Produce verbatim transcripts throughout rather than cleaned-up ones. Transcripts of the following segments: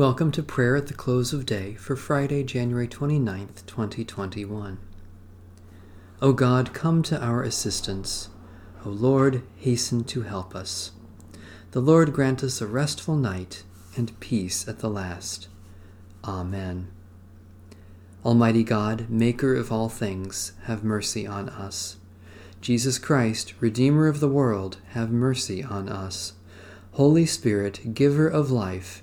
Welcome to Prayer at the Close of Day for Friday, January twenty-ninth, twenty twenty-one. O God, come to our assistance. O Lord, hasten to help us. The Lord grant us a restful night and peace at the last. Amen. Almighty God, Maker of all things, have mercy on us. Jesus Christ, Redeemer of the world, have mercy on us. Holy Spirit, Giver of life,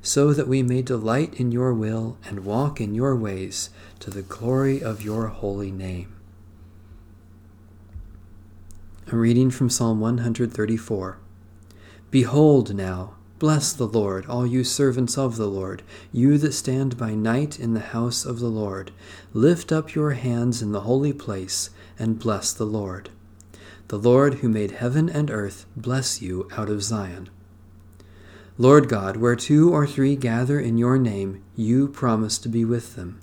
so that we may delight in your will and walk in your ways, to the glory of your holy name. A reading from Psalm one thirty-four. Behold now, bless the Lord, all you servants of the Lord, you that stand by night in the house of the Lord. Lift up your hands in the holy place, and bless the Lord. The Lord who made heaven and earth, bless you out of Zion. Lord God, where two or three gather in your name, you promise to be with them.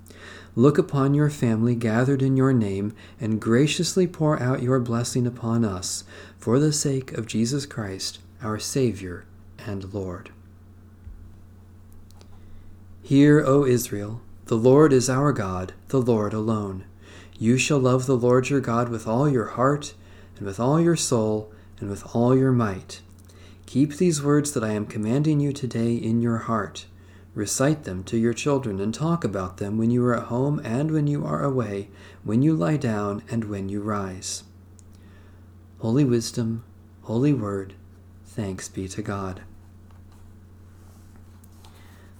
Look upon your family gathered in your name, and graciously pour out your blessing upon us, for the sake of Jesus Christ, our Savior and Lord. Hear, O Israel, the Lord is our God, the Lord alone. You shall love the Lord your God with all your heart, and with all your soul, and with all your might. Keep these words that I am commanding you today in your heart. Recite them to your children and talk about them when you are at home and when you are away, when you lie down and when you rise. Holy Wisdom, Holy Word, thanks be to God.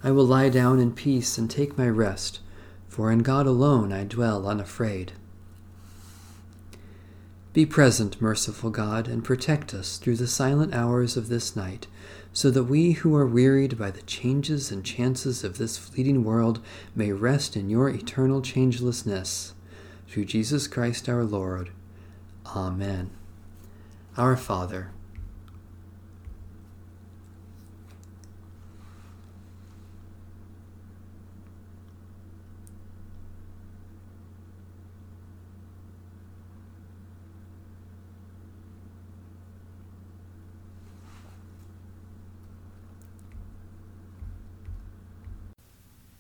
I will lie down in peace and take my rest, for in God alone I dwell unafraid. Be present, merciful God, and protect us through the silent hours of this night, so that we who are wearied by the changes and chances of this fleeting world may rest in your eternal changelessness. Through Jesus Christ our Lord. Amen. Our Father,